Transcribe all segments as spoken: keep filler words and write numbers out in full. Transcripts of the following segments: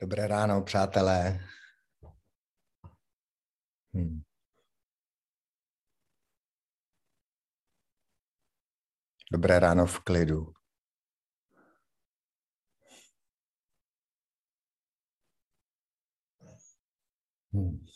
Dobré ráno, přátelé. Hmm. Dobré ráno v klidu. Hmm.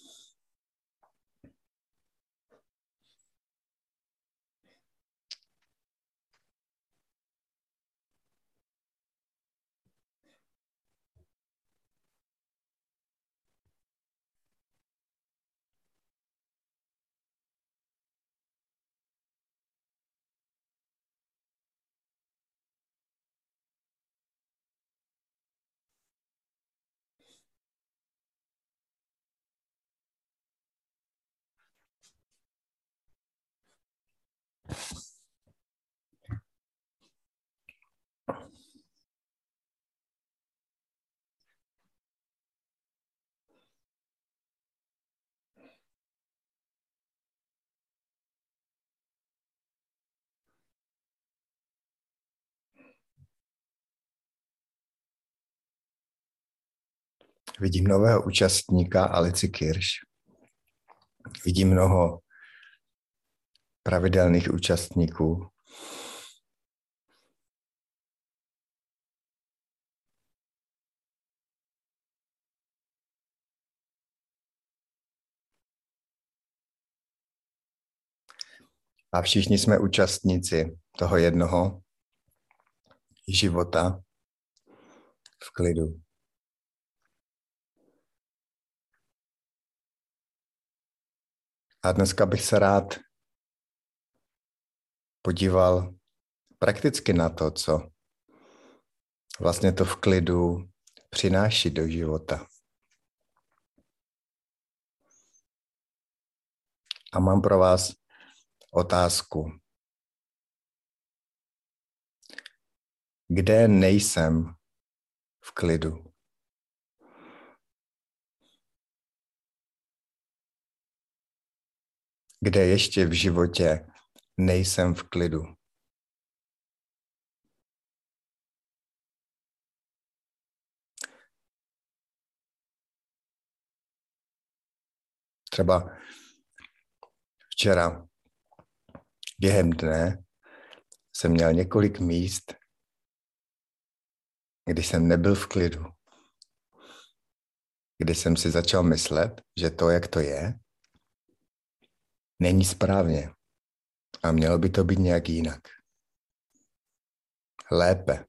Vidím nového účastníka Alice Kirsch. Vidím mnoho pravidelných účastníků. A všichni jsme účastníci toho jednoho života v klidu. A dneska bych se rád podíval prakticky na to, co vlastně to v klidu přináší do života. A mám pro vás otázku. Kde nejsem v klidu? Kde ještě v životě nejsem v klidu? Třeba včera během dne jsem měl několik míst, kdy jsem nebyl v klidu. Kdy jsem si začal myslet, že to, jak to je, není správně a mělo by to být nějak jinak. Lépe.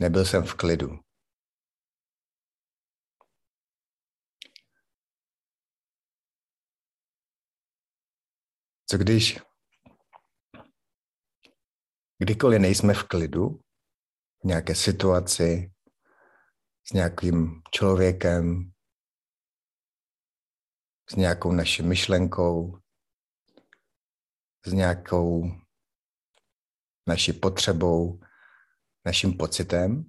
Nebyl jsem v klidu. Co když kdykoliv nejsme v klidu, v nějaké situaci, s nějakým člověkem, s nějakou naší myšlenkou, s nějakou naší potřebou, naším pocitem.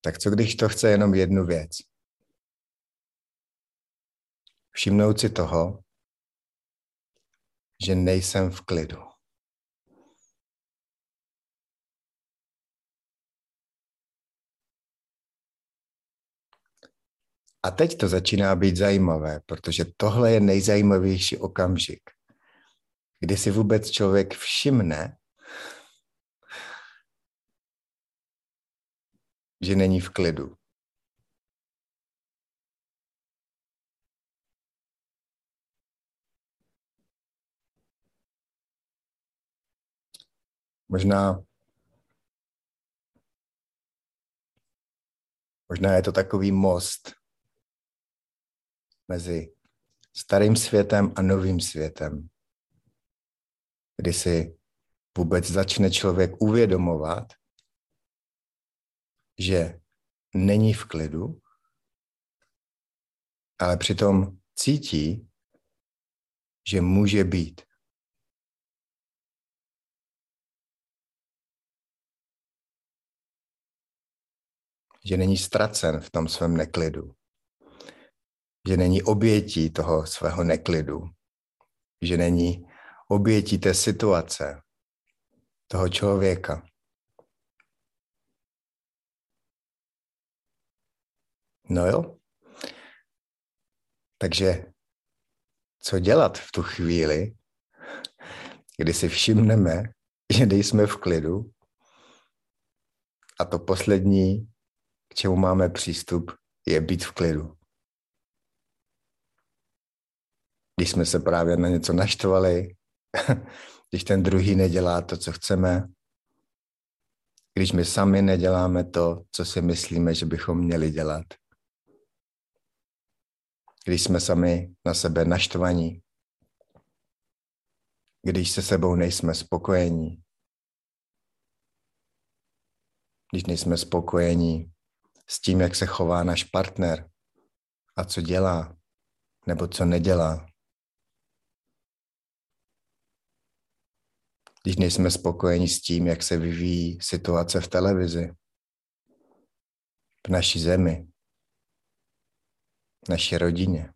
Tak co když to chce jenom jednu věc? Všimnout si toho, že nejsem v klidu. A teď to začíná být zajímavé, protože tohle je nejzajímavější okamžik, kdy si vůbec člověk všimne, že není v klidu. Možná, možná je to takový most mezi starým světem a novým světem, kdy si vůbec začne člověk uvědomovat, že není v klidu, ale přitom cítí, že může být. Že není ztracen v tom svém neklidu. Že není obětí toho svého neklidu, že není obětí té situace, toho člověka. No jo. Takže co dělat v tu chvíli, kdy si všimneme, že nejsme v klidu a to poslední, k čemu máme přístup, je být v klidu. Když jsme se právě na něco naštvali, když ten druhý nedělá to, co chceme, když my sami neděláme to, co si myslíme, že bychom měli dělat. Když jsme sami na sebe naštvaní, když se sebou nejsme spokojení, když nejsme spokojení s tím, jak se chová náš partner a co dělá nebo co nedělá, když nejsme spokojení s tím, jak se vyvíjí situace v televizi, v naší zemi, v naší rodině.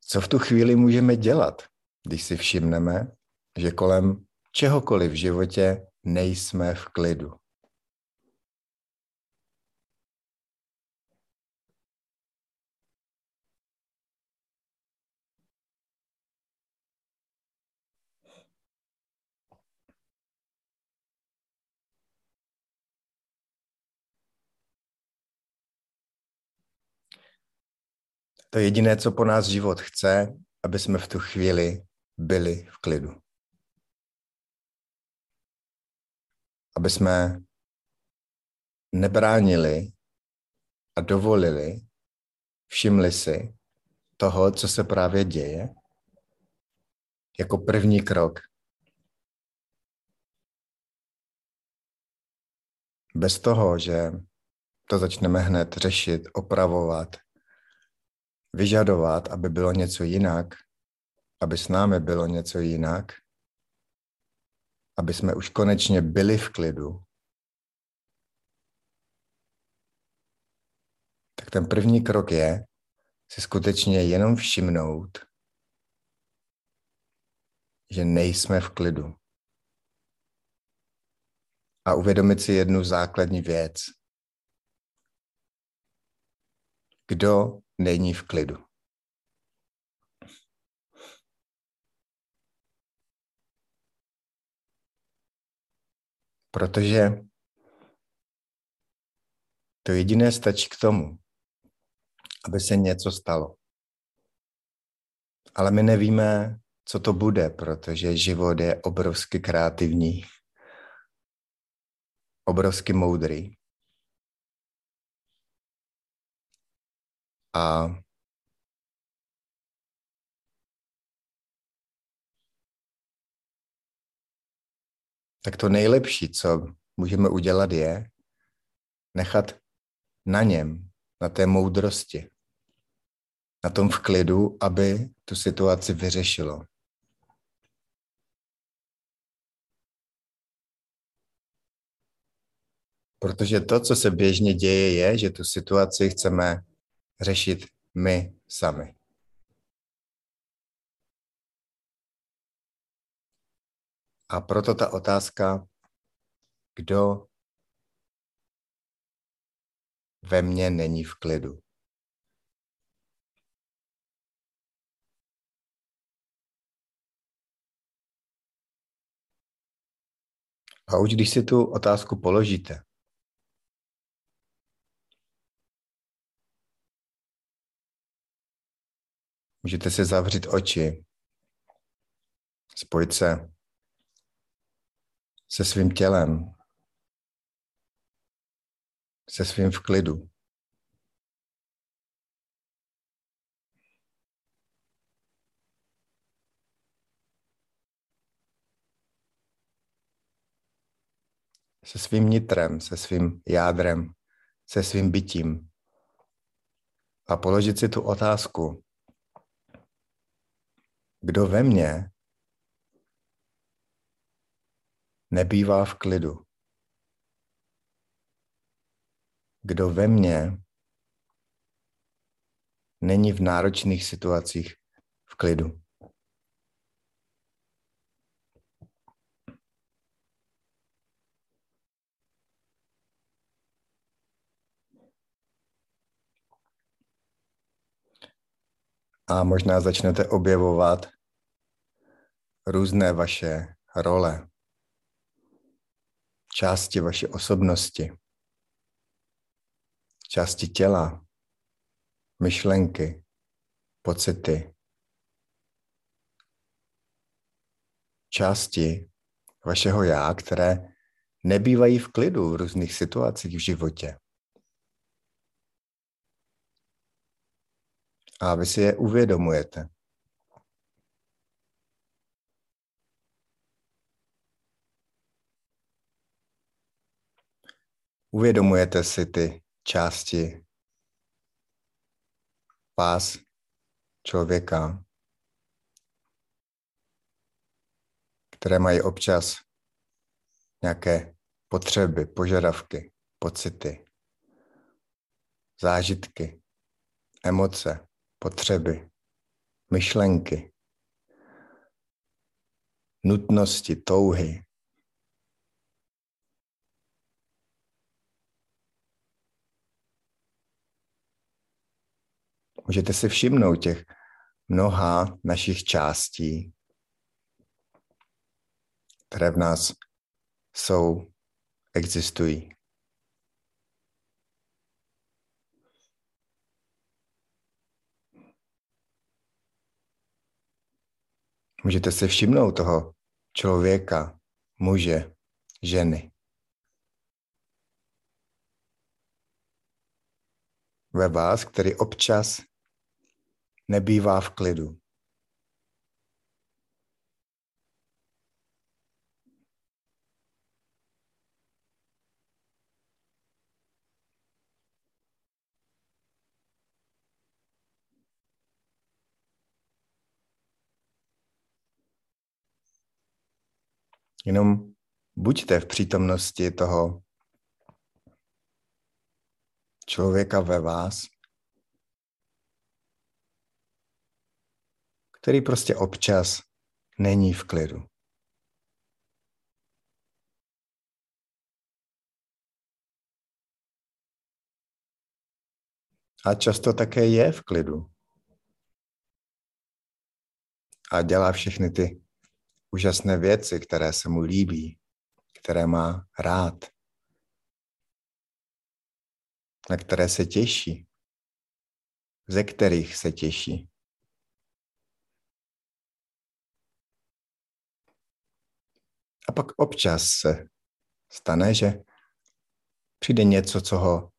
Co v tu chvíli můžeme dělat, když si všimneme, že kolem čehokoliv v životě nejsme v klidu? To jediné, co po nás život chce, aby jsme v tu chvíli byli v klidu. Aby jsme nebránili a dovolili, všimli si toho, co se právě děje, jako první krok. Bez toho, že to začneme hned řešit, opravovat, vyžadovat, aby bylo něco jinak, aby s námi bylo něco jinak, aby jsme už konečně byli v klidu, tak ten první krok je si skutečně jenom všimnout, že nejsme v klidu. A uvědomit si jednu základní věc. Kdo není v klidu? Protože to jediné stačí k tomu, aby se něco stalo. Ale my nevíme, co to bude, protože život je obrovsky kreativní, obrovsky moudrý. A tak to nejlepší, co můžeme udělat, je nechat na něm, na té moudrosti, na tom v klidu, aby tu situaci vyřešilo. Protože to, co se běžně děje, je, že tu situaci chceme řešit my sami. A proto ta otázka, kdo ve mně není v klidu. A už když si tu otázku položíte, můžete si zavřít oči, spojit se se svým tělem, se svým v klidu. Se svým nitrem, se svým jádrem, se svým bytím. A položit si tu otázku. Kdo ve mně nebývá v klidu? Kdo ve mně není v náročných situacích v klidu. A možná začnete objevovat různé vaše role, části vaší osobnosti, části těla, myšlenky, pocity, části vašeho já, které nebývají v klidu v různých situacích v životě. A vy si je uvědomujete. Uvědomujete si ty části vás, člověka, které mají občas nějaké potřeby, požadavky, pocity, zážitky, emoce, potřeby, myšlenky, nutnosti, touhy. Můžete si všimnout těch mnoha našich částí, které v nás jsou, existují. Můžete si všimnout toho člověka, muže, ženy. Ve vás, který občas nebývá v klidu. Jenom buďte v přítomnosti toho člověka ve vás, který prostě občas není v klidu. A často také je v klidu. A dělá všechny ty úžasné věci, které se mu líbí, které má rád, na které se těší, ze kterých se těší. A pak občas se stane, že přijde něco, co ho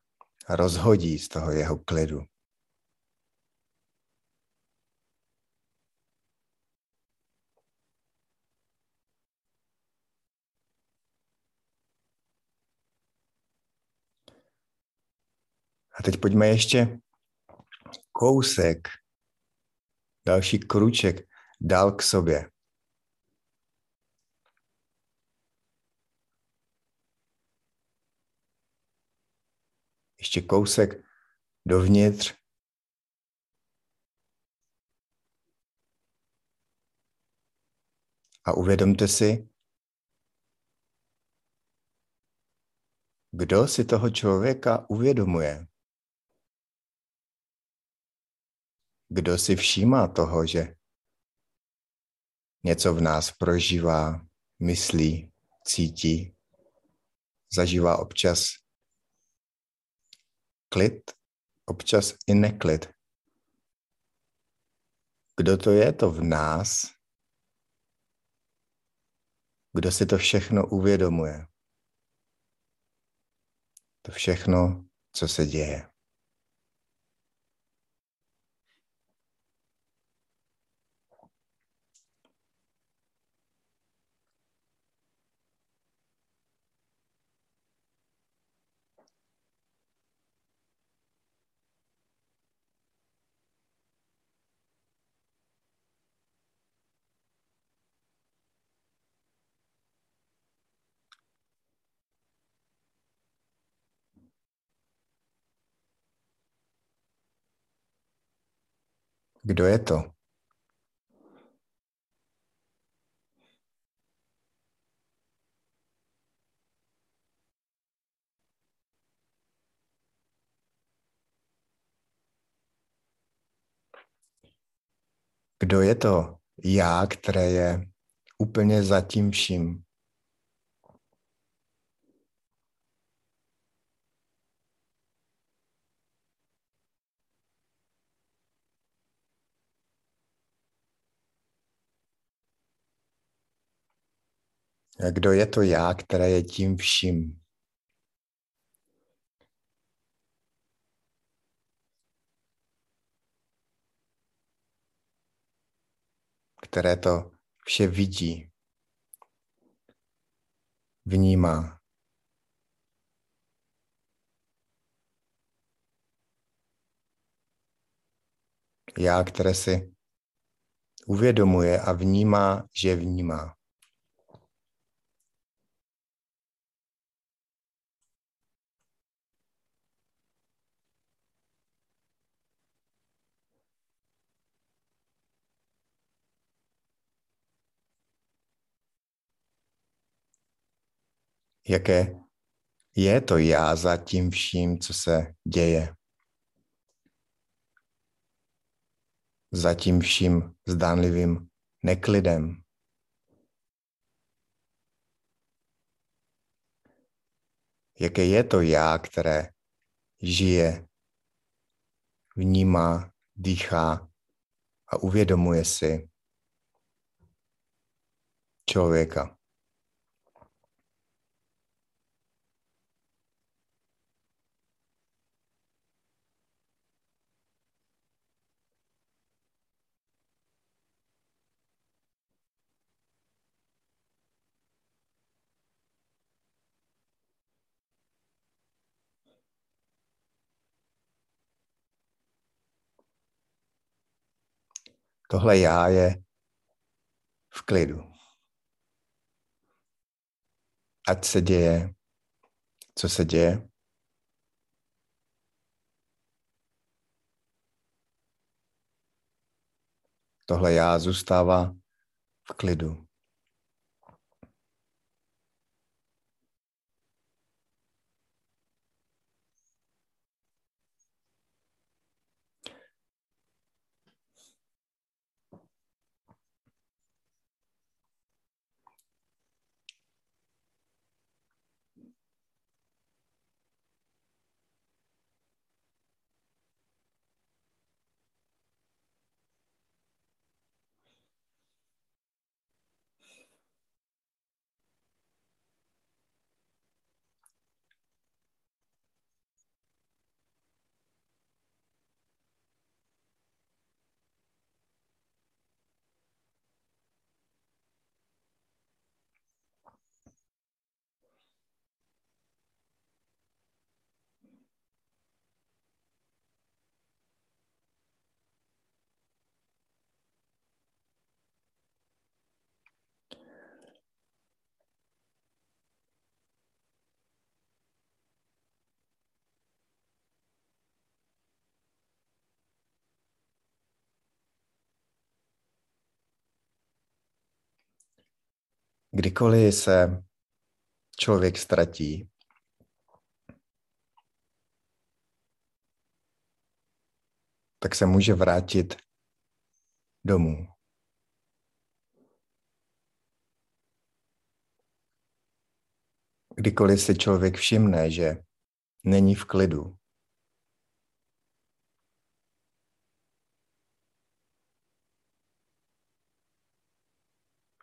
rozhodí z toho jeho klidu. A teď pojďme ještě kousek, další krůček dál k sobě. Ještě kousek dovnitř. A uvědomte si, kdo si toho člověka uvědomuje. Kdo si všímá toho, že něco v nás prožívá, myslí, cítí, zažívá občas klid, občas i neklid. Kdo to je to v nás? Kdo si to všechno uvědomuje? To všechno, co se děje. Kdo je to? Kdo je to já, které je úplně za tím vším? A kdo je to já, které je tím vším? Které to vše vidí, vnímá. Já, které si uvědomuje a vnímá, že vnímá. Jaké je to já za tím vším, co se děje? Za tím vším zdánlivým neklidem. Jaké je to já, které žije, vnímá, dýchá a uvědomuje si člověka? Tohle já je v klidu. Ať se děje, co se děje. Tohle já zůstává v klidu. Kdykoliv se člověk ztratí, tak se může vrátit domů. Kdykoliv se člověk všimne, že není v klidu,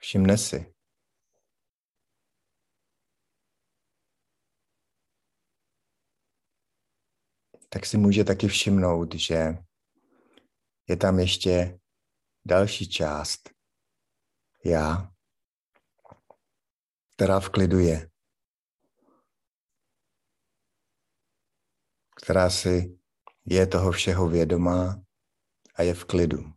všimne si. Tak si může taky všimnout, že je tam ještě další část já, která v klidu je, která si je toho všeho vědomá a je v klidu.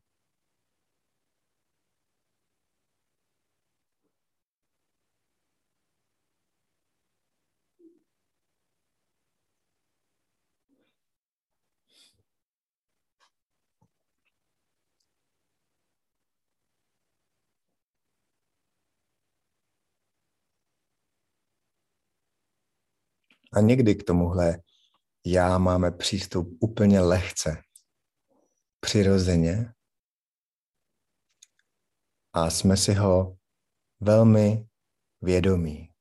A někdy k tomuhle já máme přístup úplně lehce, přirozeně, a jsme si ho velmi vědomí.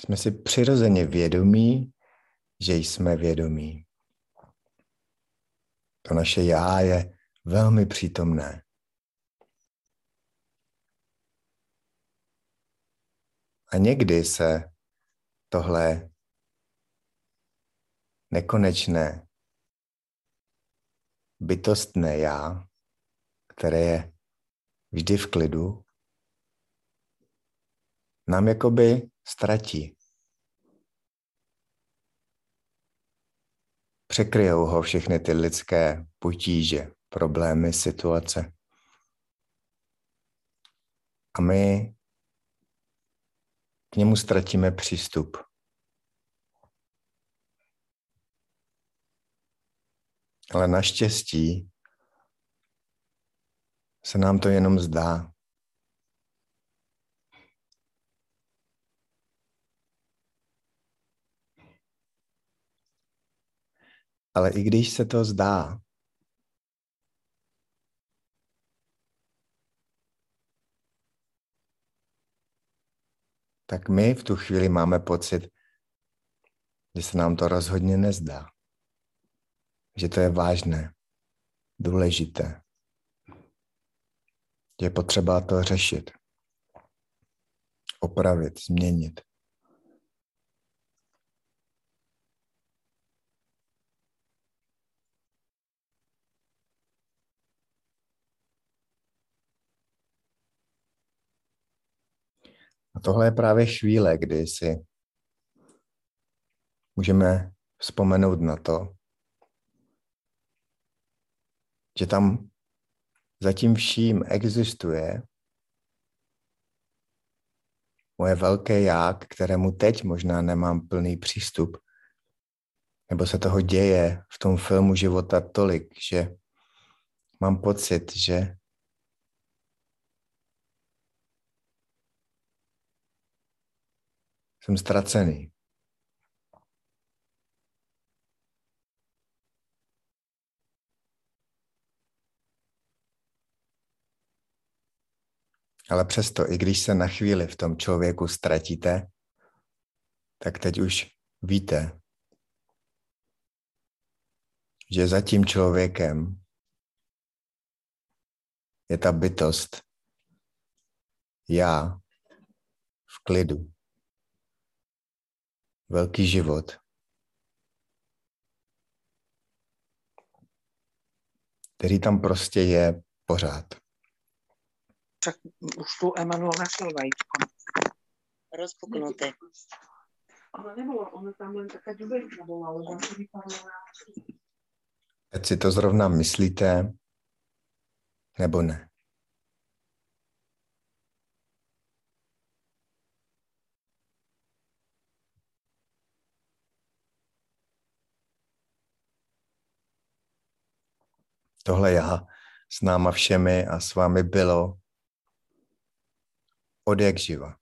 Jsme si přirozeně vědomí, že jsme vědomí. To naše já je velmi přítomné. A někdy se tohle nekonečné bytostné já, které je vždy v klidu, nám jakoby ztratí. Překryjou ho všechny ty lidské potíže, problémy, situace. A my k němu ztratíme přístup. Ale naštěstí se nám to jenom zdá. Ale i když se to zdá, tak my v tu chvíli máme pocit, že se nám to rozhodně nezdá. Že to je vážné, důležité. Je potřeba to řešit, opravit, změnit. A tohle je právě chvíle, kdy si můžeme vzpomenout na to, že tam zatím vším existuje moje velké já, k kterému teď možná nemám plný přístup, nebo se toho děje v tom filmu života tolik, že mám pocit, že jsem ztracený. Ale přesto, i když se na chvíli v tom člověku ztratíte, tak teď už víte, že za tím člověkem je ta bytost já v klidu. Velký život. Který tam prostě je pořád. Však už tu Emanuel našel vajíčko. Rozpuknuté. Ono nebylo, ono tam len taká dubejka byla, ale ono vypadlo na... Teď si to zrovna myslíte, nebo ne? Tohle já s náma všemi a s vámi bylo od jak živa.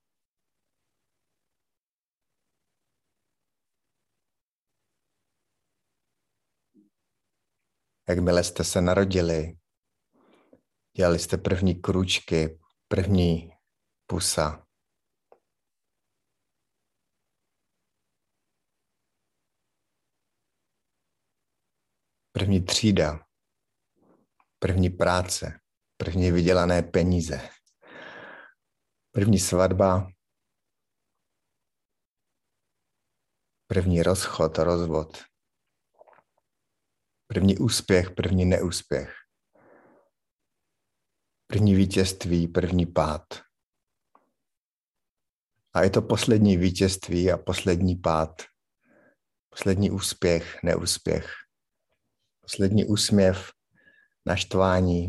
Jakmile jste se narodili, dělali jste první krůčky, první pusa. První třída. První práce, první vydělané peníze, první svatba, první rozchod, rozvod, první úspěch, první neúspěch, první vítězství, první pád. A je to poslední vítězství a poslední pád, poslední úspěch, neúspěch, poslední úsměv, naštvání.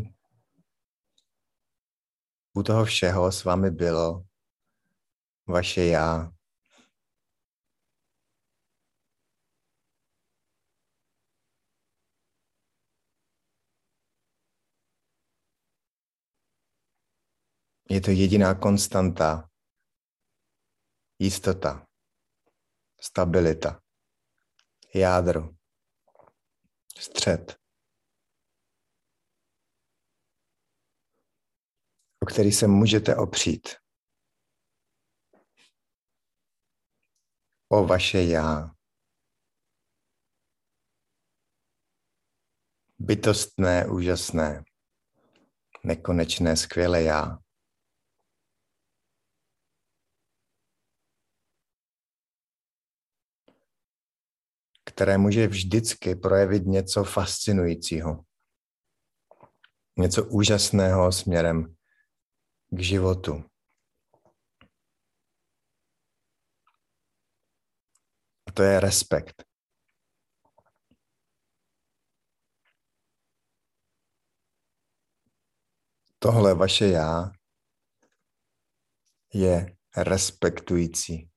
U toho všeho s vámi bylo vaše já. Je to jediná konstanta. Jistota. Stabilita. Jádro. Střed. O který se můžete opřít. O vaše já. Bytostné, úžasné, nekonečné, skvělé já. Které může vždycky projevit něco fascinujícího. Něco úžasného směrem k životu. A to je respekt. Tohle vaše já je respektující.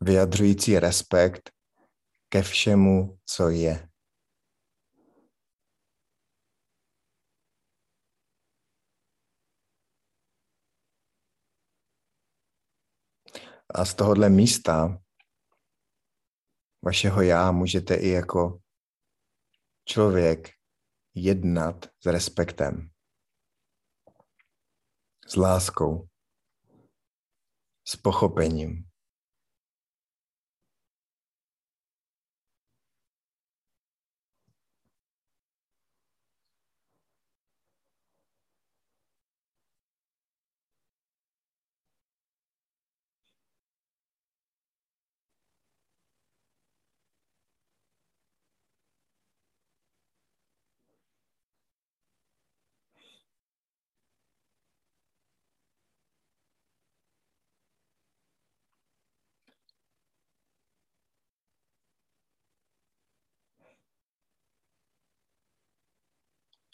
Vyjadřující respekt ke všemu, co je. A z tohohle místa vašeho já můžete i jako člověk jednat s respektem, s láskou, s pochopením.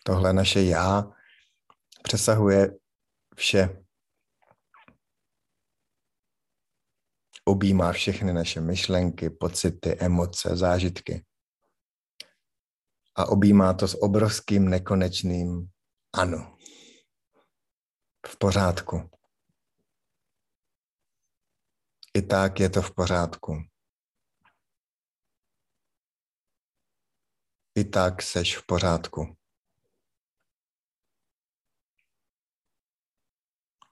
Tohle naše já přesahuje vše. Objímá všechny naše myšlenky, pocity, emoce, zážitky. A objímá to s obrovským nekonečným ano. V pořádku. I tak je to v pořádku. I tak seš v pořádku.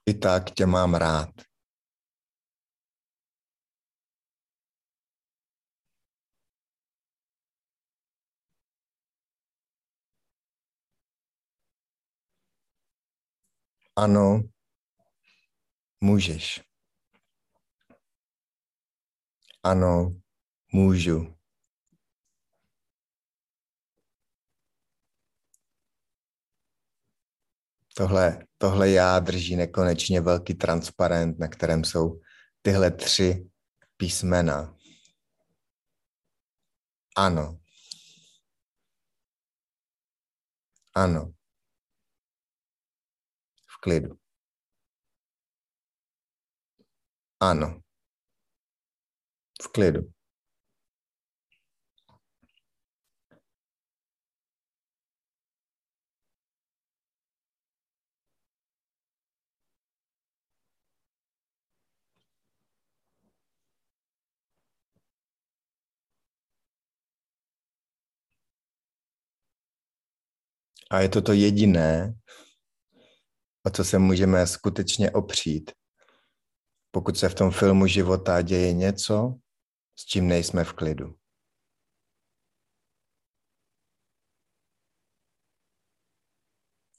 I tak tě mám rád. Ano, můžeš. Ano, můžu. Tohle, tohle já drží nekonečně velký transparent, na kterém jsou tyhle tři písmena. Ano. Ano. V klidu. Ano. V klidu. A je to to jediné, o co se můžeme skutečně opřít. Pokud se v tom filmu života děje něco, s čím nejsme v klidu.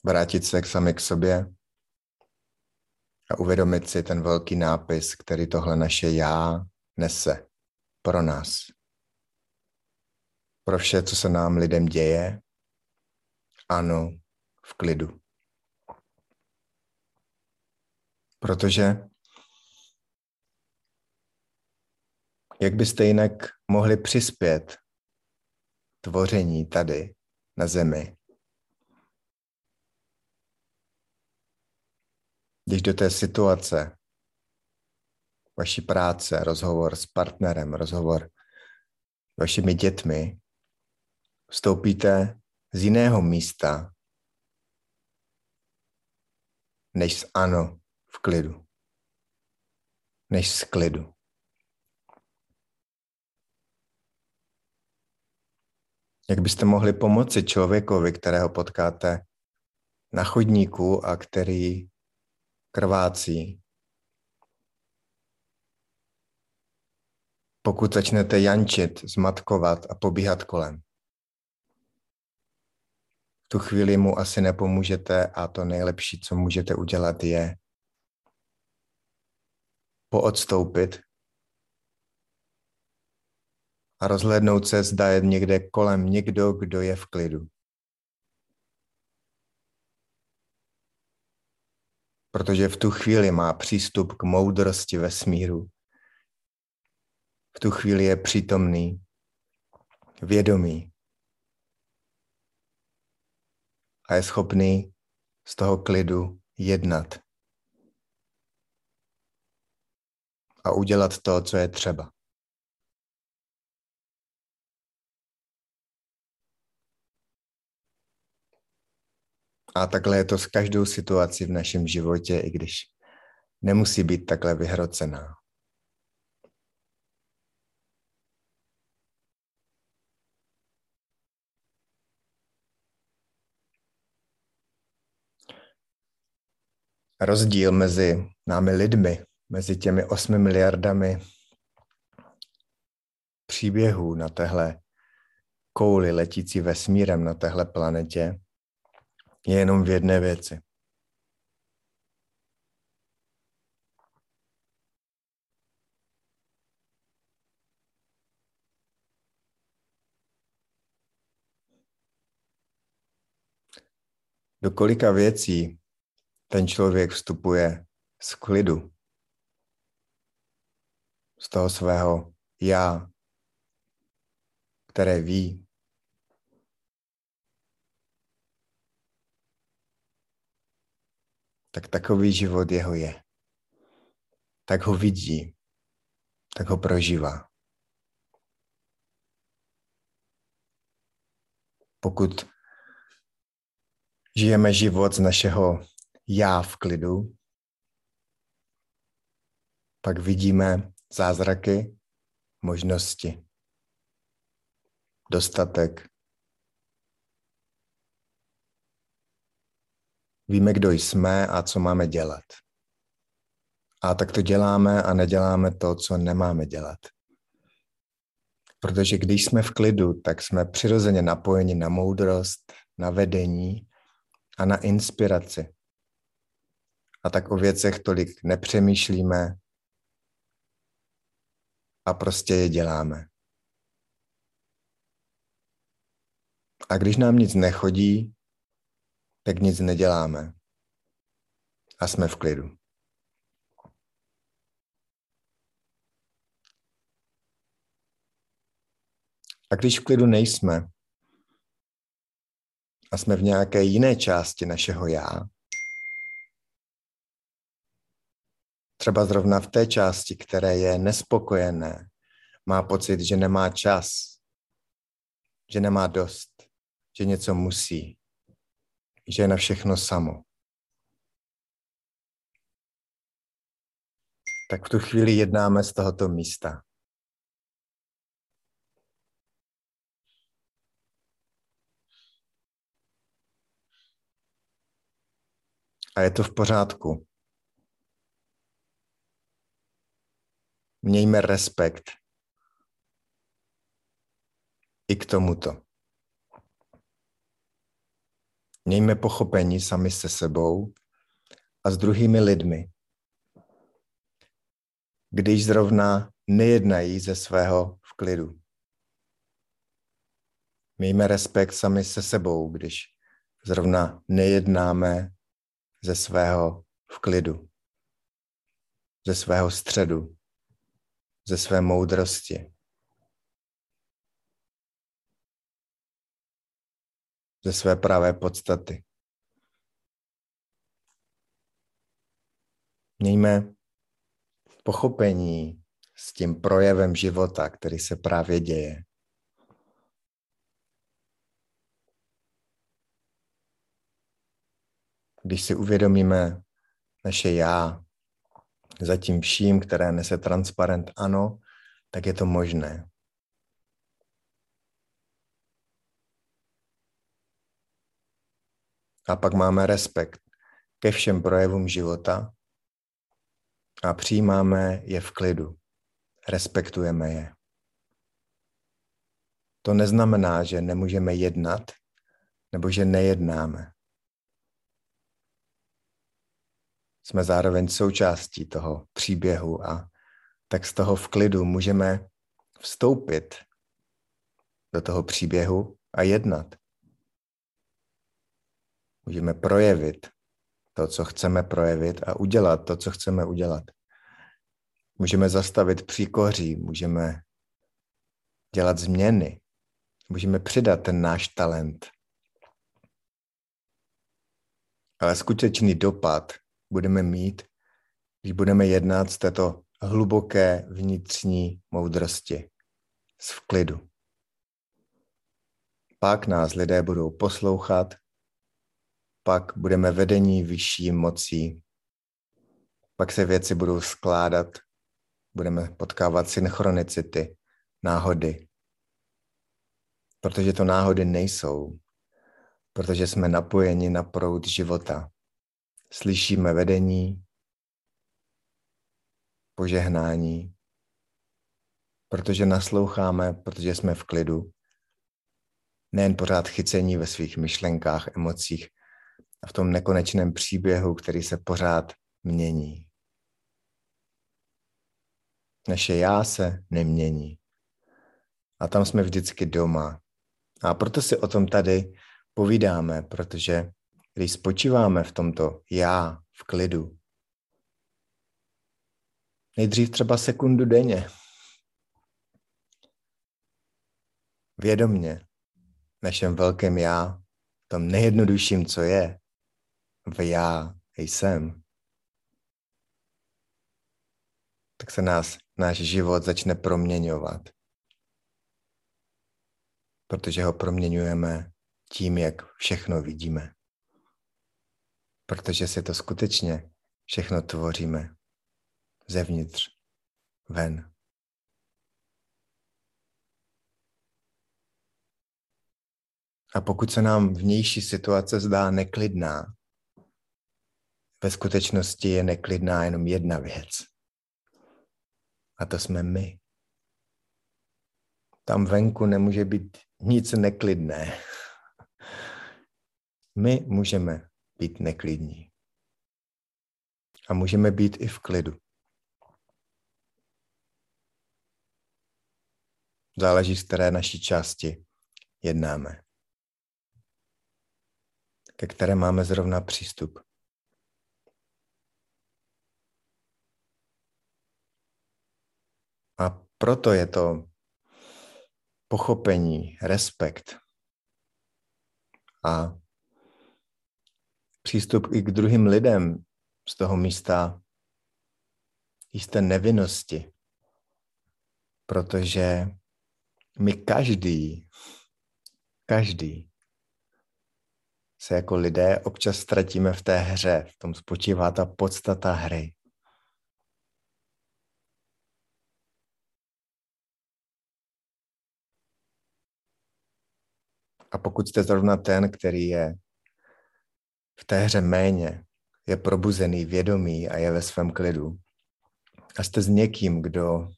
Vrátit se sami k sobě a uvědomit si ten velký nápis, který tohle naše já nese pro nás. Pro vše, co se nám lidem děje, ano, v klidu. Protože jak byste jinak mohli přispět tvoření tady na zemi, když do té situace, vaší práce, rozhovor s partnerem, rozhovor s vašimi dětmi, vstoupíte z jiného místa, než s ano v klidu. Než z klidu. Jak byste mohli pomoci člověkovi, kterého potkáte na chodníku a který krvácí? Pokud začnete jančit, zmatkovat a pobíhat kolem. V tu chvíli mu asi nepomůžete a to nejlepší, co můžete udělat, je poodstoupit a rozhlédnout se, zda je někde kolem někdo, kdo je v klidu. Protože v tu chvíli má přístup k moudrosti vesmíru. V tu chvíli je přítomný, vědomý a je schopný z toho klidu jednat a udělat to, co je třeba. A takhle je to s každou situací v našem životě, i když nemusí být takhle vyhrocená. Rozdíl mezi námi lidmi, mezi těmi osmi miliardami příběhů na téhle kouli letící vesmírem na téhle planetě je jenom v jedné věci. Do kolika věcí ten člověk vstupuje z klidu, z toho svého já, které ví. Tak takový život jeho je. Tak ho vidí, tak ho prožívá. Pokud žijeme život z našeho já v klidu, pak vidíme zázraky, možnosti, dostatek. Víme, kdo jsme a co máme dělat. A tak to děláme a neděláme to, co nemáme dělat. Protože když jsme v klidu, tak jsme přirozeně napojeni na moudrost, na vedení a na inspiraci. A tak o věcech tolik nepřemýšlíme a prostě je děláme. A když nám nic nechodí, tak nic neděláme a jsme v klidu. A když v klidu nejsme a jsme v nějaké jiné části našeho já, třeba zrovna v té části, které je nespokojené, má pocit, že nemá čas, že nemá dost, že něco musí, že je na všechno samo. Tak v tu chvíli jednáme z tohoto místa. A je to v pořádku. Mějme respekt i k tomuto. Mějme pochopení sami se sebou a s druhými lidmi, když zrovna nejednají ze svého v klidu. Mějme respekt sami se sebou, když zrovna nejednáme ze svého v klidu, ze svého středu, ze své moudrosti, ze své pravé podstaty. Mějme pochopení s tím projevem života, který se právě děje. Když si uvědomíme naše já za tím vším, které nese transparent ano, tak je to možné. A pak máme respekt ke všem projevům života a přijímáme je v klidu. Respektujeme je. To neznamená, že nemůžeme jednat nebo že nejednáme. Jsme zároveň součástí toho příběhu a tak z toho v klidu můžeme vstoupit do toho příběhu a jednat. Můžeme projevit to, co chceme projevit a udělat to, co chceme udělat. Můžeme zastavit příkoří, můžeme dělat změny, můžeme přidat ten náš talent. Ale skutečný dopad budeme mít, když budeme jednat z této hluboké vnitřní moudrosti, z vklidu. Pak nás lidé budou poslouchat, pak budeme vedení vyšší mocí, pak se věci budou skládat, budeme potkávat synchronicity, náhody. Protože to náhody nejsou, protože jsme napojeni na proud života. Slyšíme vedení, požehnání, protože nasloucháme, protože jsme v klidu. Nejen pořád chycení ve svých myšlenkách, emocích a v tom nekonečném příběhu, který se pořád mění. Naše já se nemění. A tam jsme vždycky doma. A proto si o tom tady povídáme, protože když spočíváme v tomto já, v klidu, nejdřív třeba sekundu denně, vědomně, našem velkém já, tom nejjednodušším, co je, v já jsem, tak se nás, náš život začne proměňovat. Protože ho proměňujeme tím, jak všechno vidíme. Protože si to skutečně všechno tvoříme. Zevnitř, ven. A pokud se nám vnější situace zdá neklidná, ve skutečnosti je neklidná jenom jedna věc. A to jsme my. Tam venku nemůže být nic neklidné. My můžeme být neklidní. A můžeme být i v klidu. Záleží, z které naší části jednáme. Ke které máme zrovna přístup. A proto je to pochopení, respekt a přístup i k druhým lidem z toho místa jisté nevinnosti. Protože my každý, každý se jako lidé občas ztratíme v té hře. V tom spočívá ta podstata hry. A pokud jste zrovna ten, který je v té hře méně, je probuzený, vědomý a je ve svém klidu. A jste s někým, kdo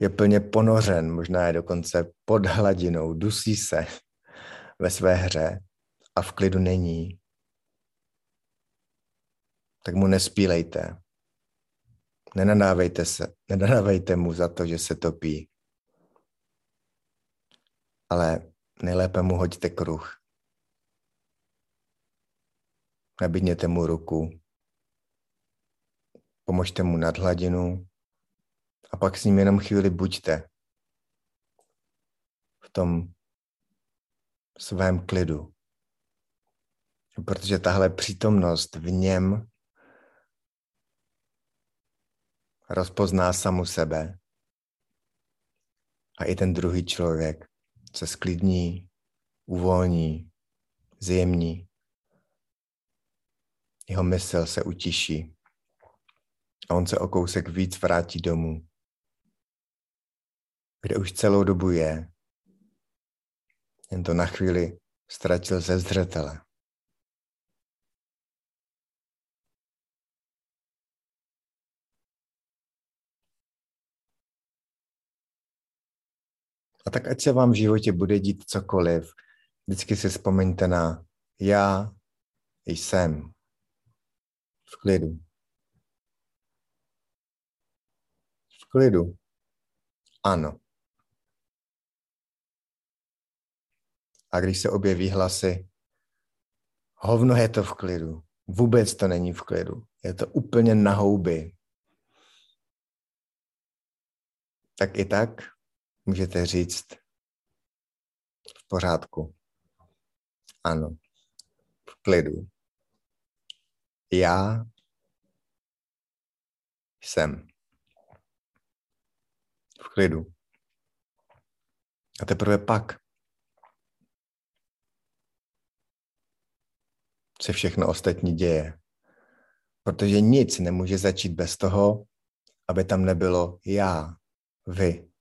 je plně ponořen, možná je dokonce pod hladinou, dusí se ve své hře a v klidu není, tak mu nespílejte. Nenadávejte se, nenadávejte mu za to, že se topí. Ale nejlépe mu hoďte kruh. Nabídněte mu ruku, pomožte mu nad hladinu a pak s ním jenom chvíli buďte v tom svém klidu. Protože tahle přítomnost v něm rozpozná samu sebe a i ten druhý člověk se sklidní, uvolní, zjemní. Jeho mysl se utiší a on se o kousek víc vrátí domů, kde už celou dobu je, jen to na chvíli ztratil ze zřetele. A tak ať se vám v životě bude dít cokoliv, vždycky si vzpomeňte na já jsem v klidu. V klidu. Ano. A když se objeví hlasy, hovno je to v klidu. Vůbec to není v klidu. Je to úplně na houby. Tak i tak můžete říct v pořádku. Ano. V klidu. Já jsem v klidu. A teprve pak se všechno ostatní děje. Protože nic nemůže začít bez toho, aby tam nebylo já, vy.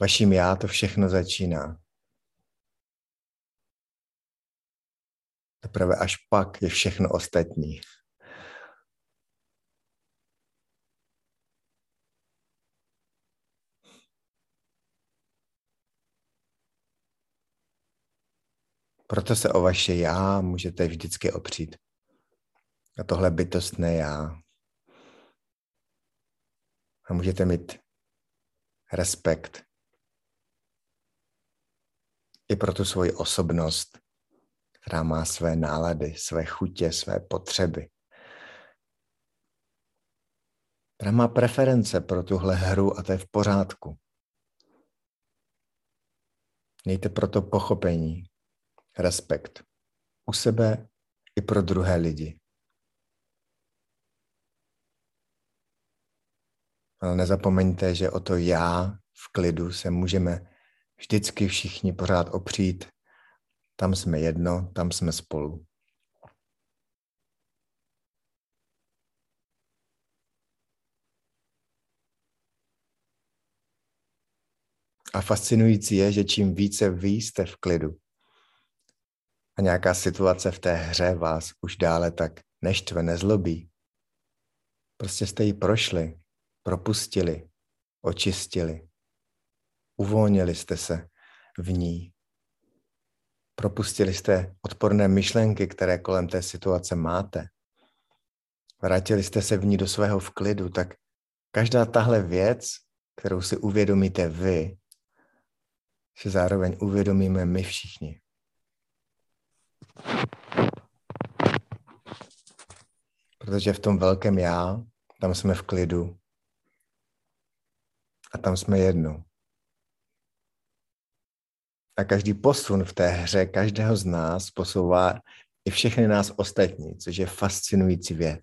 Vaším já to všechno začíná. Teprve až pak je všechno ostatní. Proto se o vaše já můžete vždycky opřít. A tohle bytostné já. A můžete mít respekt. I pro tu svoji osobnost, která má své nálady, své chutě, své potřeby. Která má preference pro tuhle hru a to je v pořádku. Mějte proto pochopení, respekt u sebe i pro druhé lidi. Ale nezapomeňte, že o to já v klidu se můžeme vždycky všichni pořád opřít. Tam jsme jedno, tam jsme spolu. A fascinující je, že čím více vy jste v klidu a nějaká situace v té hře vás už dále tak neštve, nezlobí. Prostě jste ji prošli, propustili, očistili. Uvolnili jste se v ní. Propustili jste odporné myšlenky, které kolem té situace máte. Vrátili jste se v ní do svého vklidu, tak každá tahle věc, kterou si uvědomíte vy, si zároveň uvědomíme my všichni. Protože v tom velkém já, tam jsme v klidu a tam jsme jedno. A každý posun v té hře každého z nás posouvá i všechny nás ostatní, což je fascinující věc.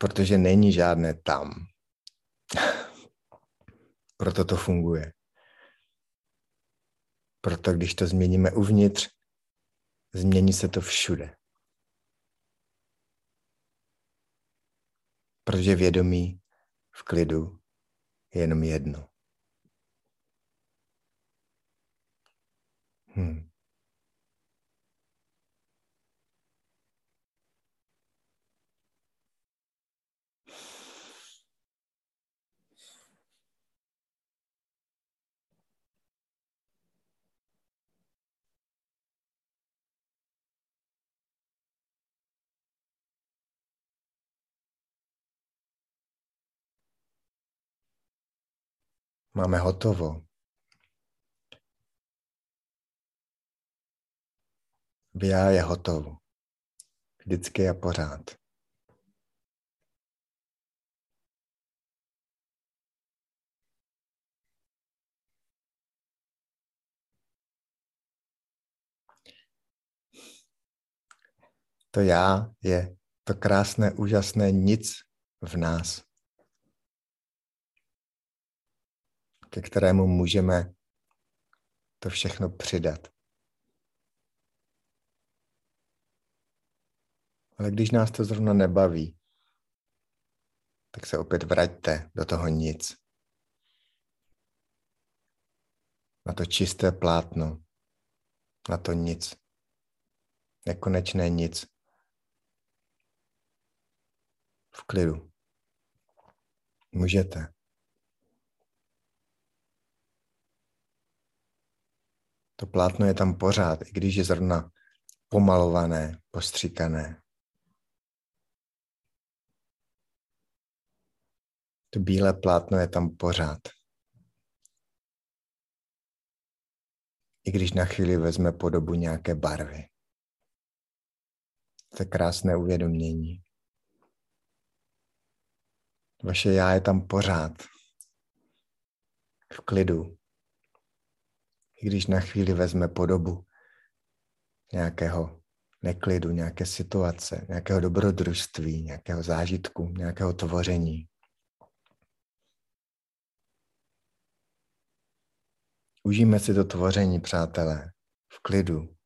Protože není žádné tam. Proto to funguje. Proto když to změníme uvnitř, změní se to všude. Protože vědomí v klidu je jenom jedno. Hm. Máme hotovo. Já je hotovo. Vždycky a pořád. To já je to krásné, úžasné nic v nás, ke kterému můžeme to všechno přidat. Ale když nás to zrovna nebaví, tak se opět vraťte do toho nic. Na to čisté plátno. Na to nic. Nekonečné nic. V klidu. Můžete. To plátno je tam pořád, i když je zrovna pomalované, postříkané. To bílé plátno je tam pořád. I když na chvíli vezme podobu nějaké barvy. To je krásné uvědomění. Vaše já je tam pořád. V klidu. I když na chvíli vezme podobu nějakého neklidu, nějaké situace, nějakého dobrodružství, nějakého zážitku, nějakého tvoření. Užijme si to tvoření, přátelé, v klidu.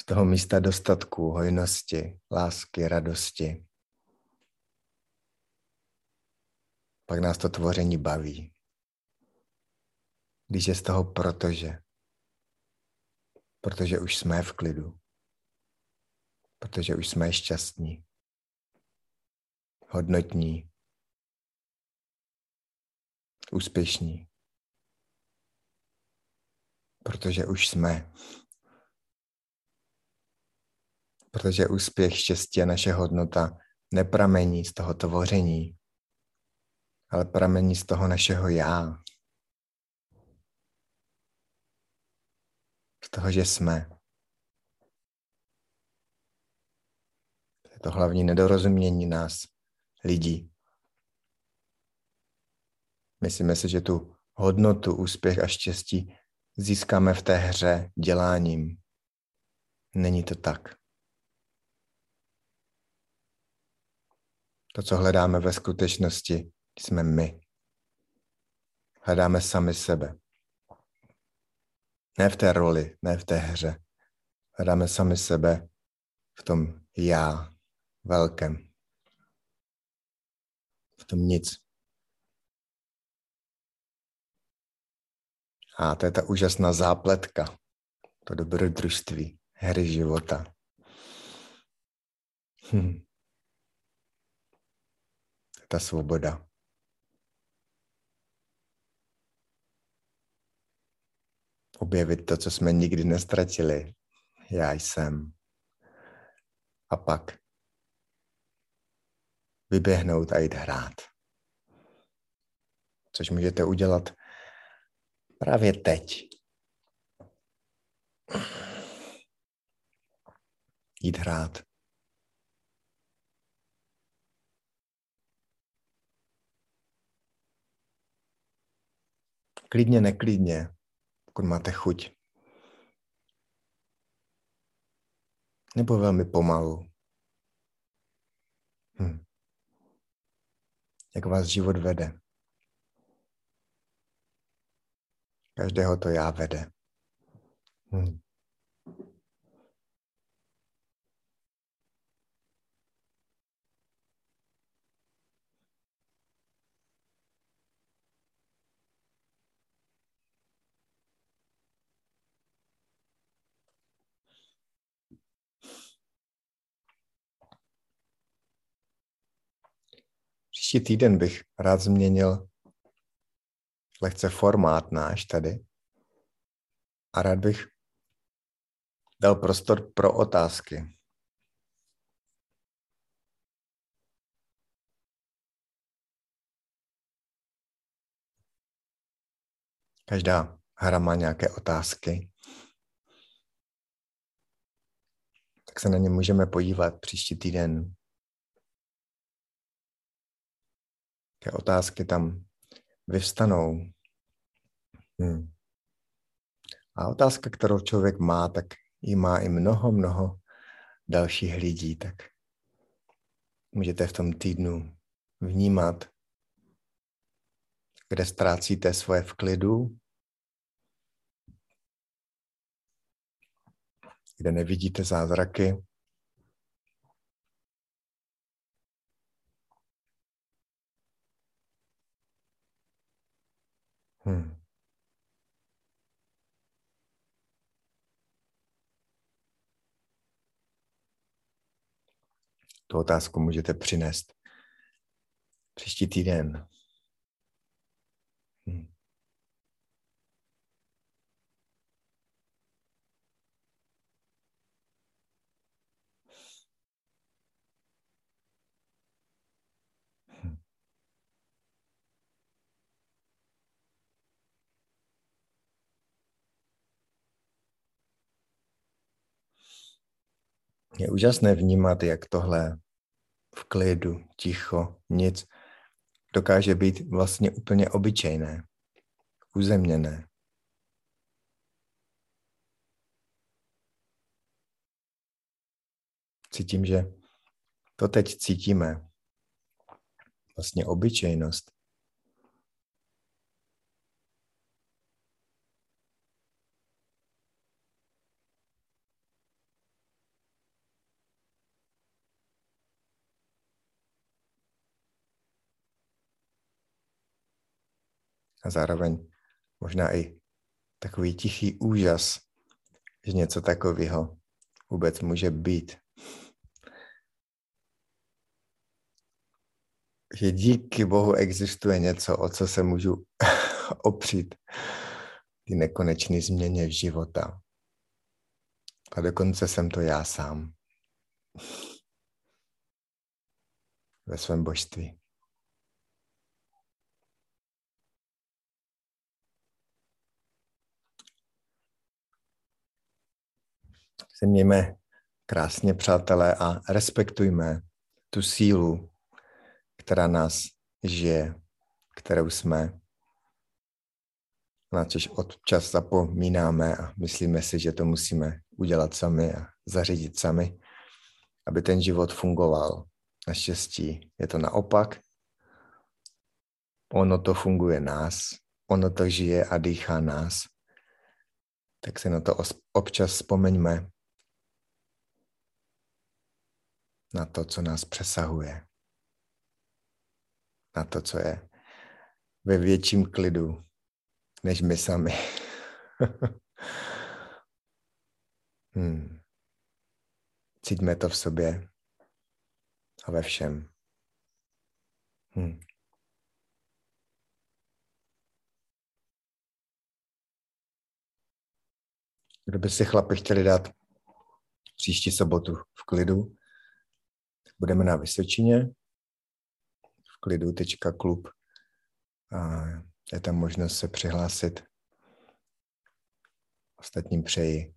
Z toho místa dostatku, hojnosti, lásky, radosti. Pak nás to tvoření baví. Když je z toho protože. Protože už jsme v klidu. Protože už jsme šťastní. Hodnotní. Úspěšní. Protože už jsme. Protože úspěch, štěstí a naše hodnota nepramení z toho tvoření, ale pramení z toho našeho já. Z toho, že jsme. To je to hlavní nedorozumění nás, lidí. Myslíme si, že tu hodnotu, úspěch a štěstí získáme v té hře děláním. Není to tak. To, co hledáme ve skutečnosti, jsme my. Hledáme sami sebe. Ne v té roli, ne v té hře. Hledáme sami sebe v tom já velkém. V tom nic. A to je ta úžasná zápletka, to dobrodružství, hry života. Hm. Ta svoboda. Objevit to, co jsme nikdy nestratili. Já jsem. A pak vyběhnout a jít hrát. Což můžete udělat právě teď. Jít hrát. Klidně, neklidně, pokud máte chuť. Nebo velmi pomalu. Hm. Jak vás život vede. Každého to já vede. Hm. Příští týden bych rád změnil lehce formát náš tady a rád bych dal prostor pro otázky. Každá hra má nějaké otázky. Tak se na ně můžeme podívat příští týden. Jaké otázky tam vyvstanou. Hmm. A otázka, kterou člověk má, tak ji má i mnoho, mnoho dalších lidí. Tak můžete v tom týdnu vnímat, kde ztrácíte svoje v klidu, kde nevidíte zázraky, Hmm. Tu otázku můžete přinést příští týden. Hmm. Je úžasné vnímat, jak tohle v klidu, ticho, nic dokáže být vlastně úplně obyčejné, uzemněné. Cítím, že to teď cítíme. Vlastně obyčejnost. A zároveň možná i takový tichý úžas, že něco takového vůbec může být. Že díky Bohu existuje něco, o co se můžu opřít ty nekonečné změně v života. A dokonce jsem to já sám. Ve svém božství. Se mějme krásně, přátelé, a respektujme tu sílu, která nás žije, kterou jsme. Načež občas zapomínáme a myslíme si, že to musíme udělat sami a zařídit sami, aby ten život fungoval. Naštěstí je to naopak. Ono to funguje nás, ono to žije a dýchá nás. Tak si na to občas vzpomeňme. Na to, co nás přesahuje. Na to, co je ve větším klidu, než my sami. hmm. Cítíme to v sobě a ve všem. Hmm. Kdyby si chlapi chtěli dát příští sobotu v klidu, budeme na Vysočině, Vklidučka klub. A je tam možnost se přihlásit. Ostatním přeji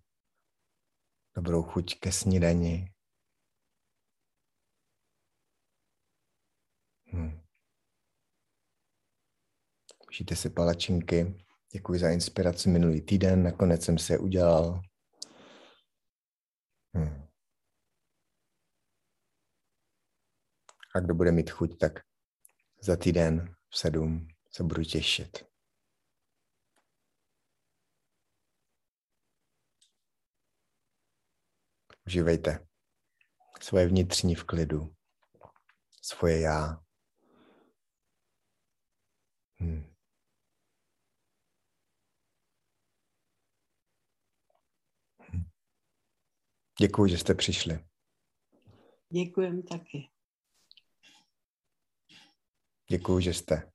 dobrou chuť ke snídani. Hm. Užijte si palačinky. Děkuji za inspiraci minulý týden. Nakonec jsem se udělal. Hm. A kdo bude mít chuť, tak za týden v sedm se budu těšit. Užívejte svoje vnitřní v klidu, svoje já. Hm. Hm. Děkuji, že jste přišli. Děkujem taky. Děkuju, že jste.